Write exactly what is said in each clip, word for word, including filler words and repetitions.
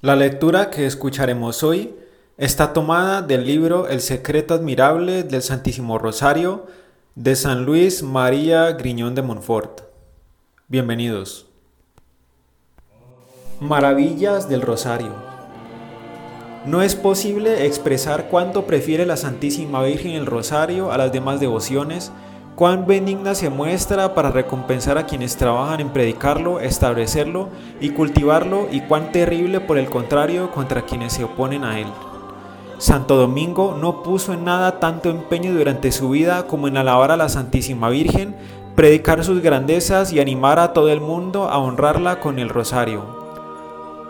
La lectura que escucharemos hoy está tomada del libro El Secreto Admirable del Santísimo Rosario de San Luis María Grignón de Montfort. Bienvenidos. Maravillas del Rosario. No es posible expresar cuánto prefiere la Santísima Virgen el Rosario a las demás devociones, cuán benigna se muestra para recompensar a quienes trabajan en predicarlo, establecerlo y cultivarlo, y cuán terrible por el contrario contra quienes se oponen a él. Santo Domingo no puso en nada tanto empeño durante su vida como en alabar a la Santísima Virgen, predicar sus grandezas y animar a todo el mundo a honrarla con el rosario.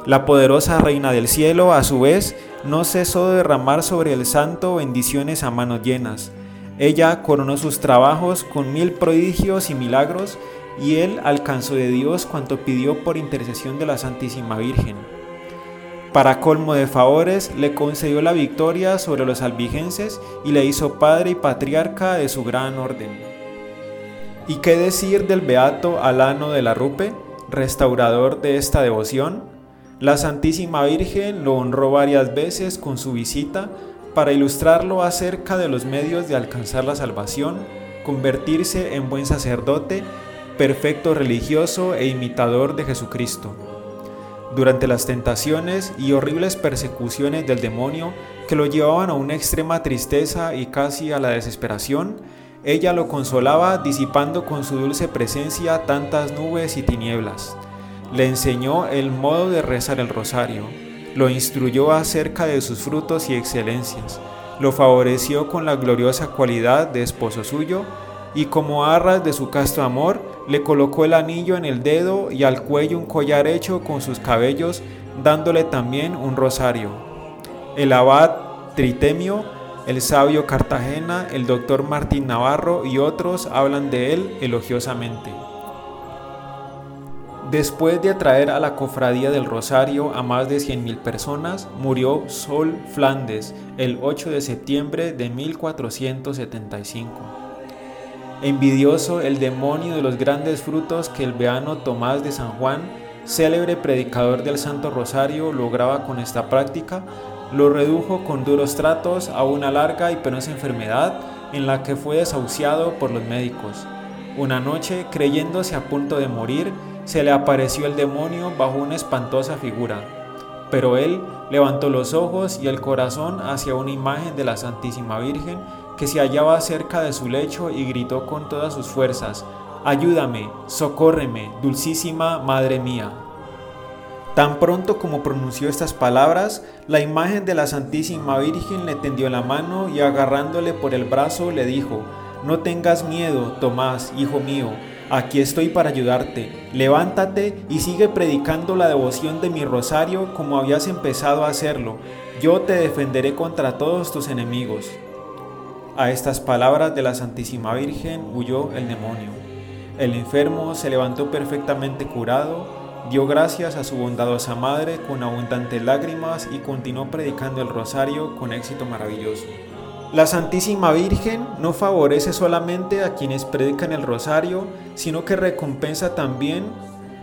La poderosa Reina del Cielo, a su vez, no cesó de derramar sobre el santo bendiciones a manos llenas. Ella coronó sus trabajos con mil prodigios y milagros, y él alcanzó de Dios cuanto pidió por intercesión de la Santísima Virgen. Para colmo de favores, le concedió la victoria sobre los albigenses y le hizo padre y patriarca de su gran orden. ¿Y qué decir del Beato Alano de la Rupe, restaurador de esta devoción? La Santísima Virgen lo honró varias veces con su visita para ilustrarlo acerca de los medios de alcanzar la salvación, convertirse en buen sacerdote, perfecto religioso e imitador de Jesucristo. Durante las tentaciones y horribles persecuciones del demonio que lo llevaban a una extrema tristeza y casi a la desesperación, ella lo consolaba disipando con su dulce presencia tantas nubes y tinieblas. Le enseñó el modo de rezar el rosario, lo instruyó acerca de sus frutos y excelencias, lo favoreció con la gloriosa cualidad de esposo suyo, y como arras de su casto amor, le colocó el anillo en el dedo y al cuello un collar hecho con sus cabellos, dándole también un rosario. El abad Tritemio, el sabio Cartagena, el doctor Martín Navarro y otros hablan de él elogiosamente. Después de atraer a la cofradía del Rosario a más de cien mil personas, murió Sol Flandes el ocho de septiembre de mil cuatrocientos setenta y cinco. Envidioso el demonio de los grandes frutos que el beano Tomás de San Juan, célebre predicador del Santo Rosario, lograba con esta práctica, lo redujo con duros tratos a una larga y penosa enfermedad en la que fue desahuciado por los médicos. Una noche, creyéndose a punto de morir, se le apareció el demonio bajo una espantosa figura, pero él levantó los ojos y el corazón hacia una imagen de la Santísima Virgen que se hallaba cerca de su lecho y gritó con todas sus fuerzas: «Ayúdame, socórreme, dulcísima madre mía». Tan pronto como pronunció estas palabras, la imagen de la Santísima Virgen le tendió la mano y agarrándole por el brazo le dijo: «No tengas miedo, Tomás, hijo mío. Aquí estoy para ayudarte. Levántate y sigue predicando la devoción de mi rosario como habías empezado a hacerlo. Yo te defenderé contra todos tus enemigos». A estas palabras de la Santísima Virgen huyó el demonio. El enfermo se levantó perfectamente curado, dio gracias a su bondadosa madre con abundantes lágrimas y continuó predicando el rosario con éxito maravilloso. La Santísima Virgen no favorece solamente a quienes predican el rosario, sino que recompensa también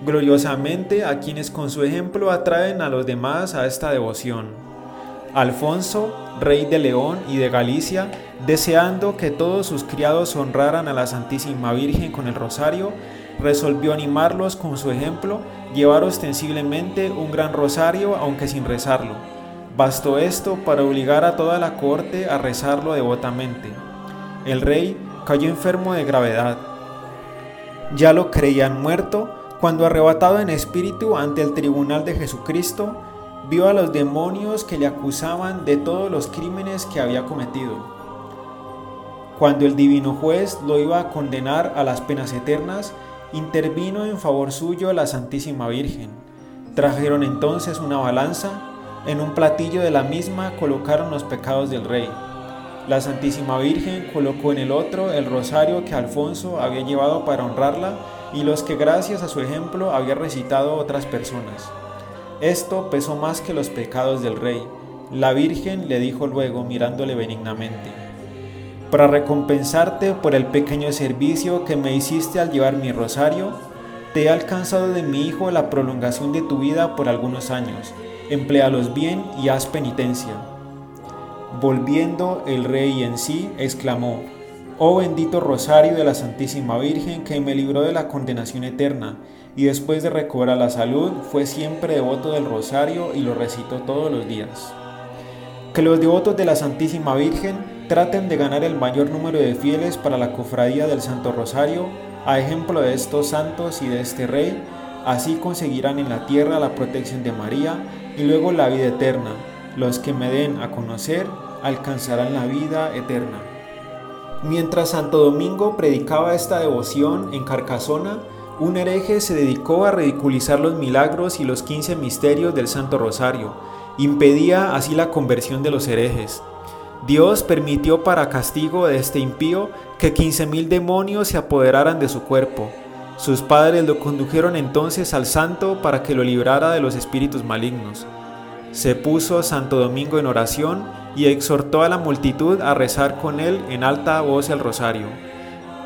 gloriosamente a quienes con su ejemplo atraen a los demás a esta devoción. Alfonso, rey de León y de Galicia, deseando que todos sus criados honraran a la Santísima Virgen con el rosario, resolvió animarlos con su ejemplo, llevar ostensiblemente un gran rosario aunque sin rezarlo. Bastó esto para obligar a toda la corte a rezarlo devotamente. El rey cayó enfermo de gravedad. Ya lo creían muerto, cuando arrebatado en espíritu ante el tribunal de Jesucristo, vio a los demonios que le acusaban de todos los crímenes que había cometido. Cuando el divino juez lo iba a condenar a las penas eternas, intervino en favor suyo la Santísima Virgen. Trajeron entonces una balanza. En un platillo de la misma colocaron los pecados del rey. La Santísima Virgen colocó en el otro el rosario que Alfonso había llevado para honrarla y los que gracias a su ejemplo había recitado otras personas. Esto pesó más que los pecados del rey. La Virgen le dijo luego, mirándole benignamente: «Para recompensarte por el pequeño servicio que me hiciste al llevar mi rosario, te he alcanzado de mi hijo la prolongación de tu vida por algunos años. empléalos bien y haz penitencia. Volviendo el rey en sí, exclamó: Oh bendito rosario de la Santísima Virgen, que me libró de la condenación eterna, y después de recobrar la salud, fue siempre devoto del rosario y lo recito todos los días. Que los devotos de la Santísima Virgen traten de ganar el mayor número de fieles para la cofradía del Santo Rosario, a ejemplo de estos santos y de este rey. Así conseguirán en la tierra la protección de María y luego la vida eterna. Los que me den a conocer alcanzarán la vida eterna. Mientras Santo Domingo predicaba esta devoción en Carcasona, un hereje se dedicó a ridiculizar los milagros y los quince misterios del Santo Rosario. Impedía así la conversión de los herejes. Dios permitió para castigo de este impío que quince mil demonios se apoderaran de su cuerpo. Sus padres lo condujeron entonces al santo para que lo librara de los espíritus malignos. Se puso Santo Domingo en oración y exhortó a la multitud a rezar con él en alta voz el rosario.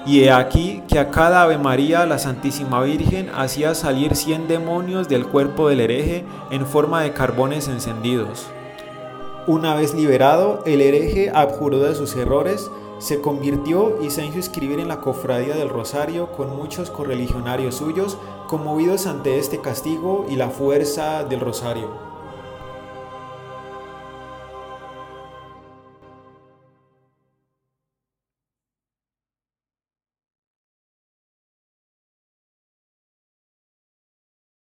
Y he aquí que a cada Ave María la Santísima Virgen hacía salir cien demonios del cuerpo del hereje en forma de carbones encendidos. Una vez liberado, el hereje abjuró de sus errores, se convirtió y se hizo inscribir en la cofradía del Rosario con muchos correligionarios suyos, conmovidos ante este castigo y la fuerza del Rosario.